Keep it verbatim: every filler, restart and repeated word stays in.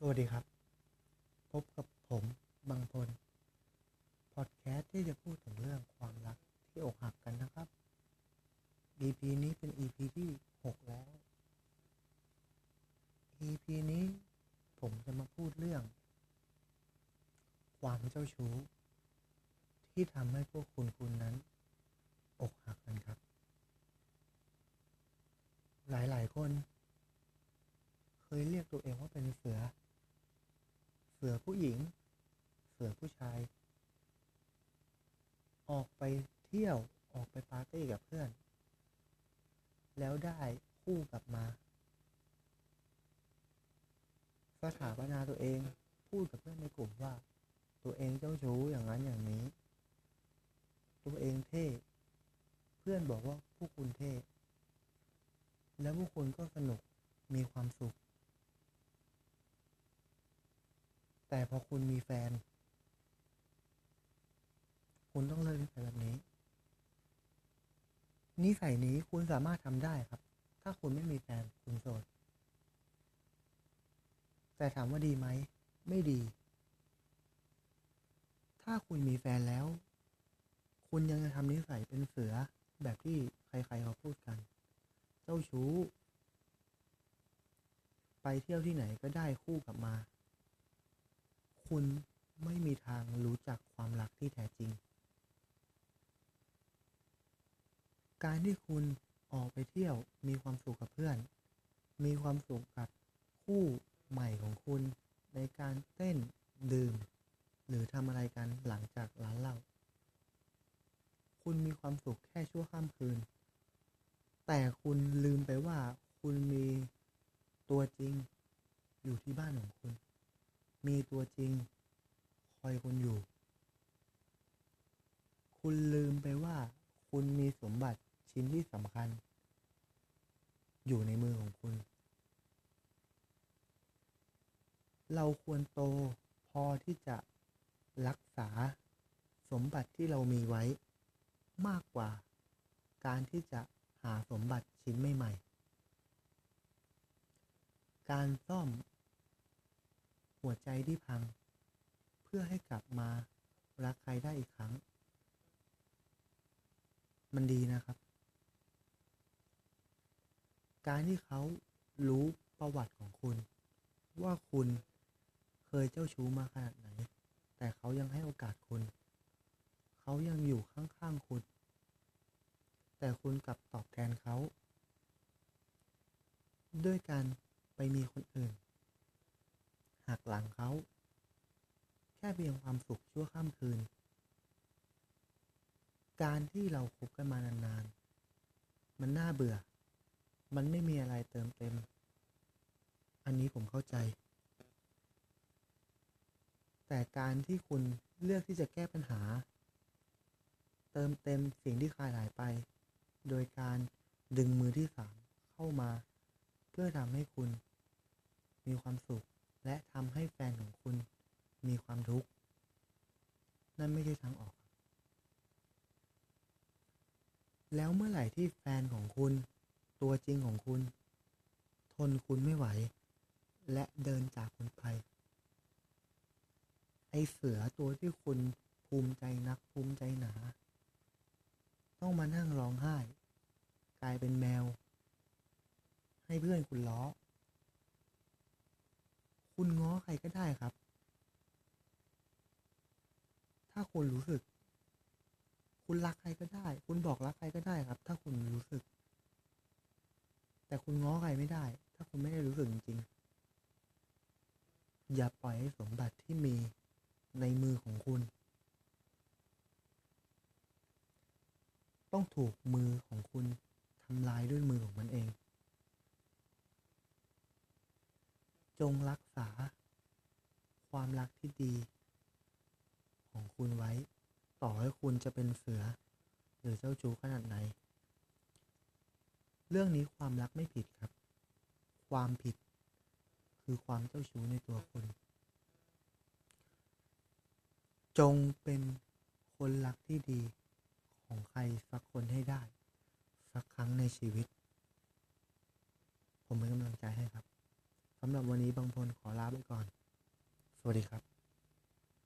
สวัสดีครับพบกับผมบังพลพอดแคสต์ที่จะพูดถึงเรื่องความรักที่อกหักกันนะครับ อี พี นี้เป็น อี พี ที่หกแล้ว อี พี นี้ผมจะมาพูดเรื่องความเจ้าชู้ที่ทำให้พวกคุณคุณนั้นอกหักกันครับหลายๆคนเคยเรียกตัวเองว่าเป็นเสือเสือผู้หญิงเสือผู้ชายออกไปเที่ยวออกไปปาร์ตี้กับเพื่อนแล้วได้คู่กลับมาสถาปนาตัวเองพูดกับเพื่อนในกลุ่มว่าตัวเองเจ้าชู้อย่างนั้นอย่างนี้ตัวเองเท่เพื่อนบอกว่าพวกคุณเท่แล้วพวกคุณก็สนุกมีความสุขแต่พอคุณมีแฟนคุณต้องเลิกนิสัยแบบนี้นิสัยนี้คุณสามารถทำได้ครับถ้าคุณไม่มีแฟนคุณโสดแต่ถามว่าดีไหมไม่ดีถ้าคุณมีแฟนแล้วคุณยังจะทำนิสัยเป็นเสือแบบที่ใครๆเขาพูดกันเจ้าชู้ไปเที่ยวที่ไหนก็ได้คู่กลับมาคุณไม่มีทางรู้จักความรักที่แท้จริงการที่คุณออกไปเที่ยวมีความสุขกับเพื่อนมีความสุขกับคู่ใหม่ของคุณในการเต้นดื่มหรือทำอะไรกันหลังจากร้านเหล้าคุณมีความสุขแค่ชั่วข้ามคืนแต่คุณลืมไปว่าคุณมีตัวจริงอยู่ที่บ้านของคุณมีตัวจริงคอยคุณอยู่คุณลืมไปว่าคุณมีสมบัติชิ้นที่สำคัญอยู่ในมือของคุณเราควรโตพอที่จะรักษาสมบัติที่เรามีไว้มากกว่าการที่จะหาสมบัติชิ้นใหม่ๆการซ่อมหัวใจที่พังเพื่อให้กลับมารักใครได้อีกครั้งมันดีนะครับการที่เขารู้ประวัติของคุณว่าคุณเคยเจ้าชู้มาขนาดไหนแต่เขายังให้โอกาสคุณเขายังอยู่ข้างๆคุณแต่คุณกลับตอบแทนเขาด้วยการไปมีคนอื่นหักหลังเขาแค่เพียงความสุขชั่วข้ามคืนการที่เราคบกันมานานๆมันน่าเบื่อมันไม่มีอะไรเติมเต็มอันนี้ผมเข้าใจแต่การที่คุณเลือกที่จะแก้ปัญหาเติมเต็มสิ่งที่ขาดหายไปโดยการดึงมือที่สามเข้ามาเพื่อทำให้คุณมีความสุขและทำให้แฟนของคุณมีความทุกข์นั่นไม่ใช่ทางออกแล้วเมื่อไหร่ที่แฟนของคุณตัวจริงของคุณทนคุณไม่ไหวและเดินจากคุณไปไอ้เสือตัวที่คุณภูมิใจนักภูมิใจหนาต้องมานั่งร้องไห้กลายเป็นแมวให้เพื่อนคุณล้อคุณง้อใครก็ได้ครับถ้าคุณรู้สึกคุณรักใครก็ได้คุณบอกรักใครก็ได้ครับถ้าคุณรู้สึกแต่คุณง้อใครไม่ได้ถ้าคุณไม่ได้รู้สึกจริงๆอย่าปล่อยให้สมบัติที่มีในมือของคุณต้องถูกมือของคุณทำลายด้วยมือของมันเองจงรักษาความรักที่ดีของคุณไว้ต่อให้คุณจะเป็นเสือหรือเจ้าชู้ขนาดไหนเรื่องนี้ความรักไม่ผิดครับความผิดคือความเจ้าชู้ในตัวคุณจงเป็นคนรักที่ดีของใครสักคนให้ได้สักครั้งในชีวิตผมเป็นกำลังใจให้ครับสำหรับวันนี้บางพลขอลาไปก่อน วัสดีครับ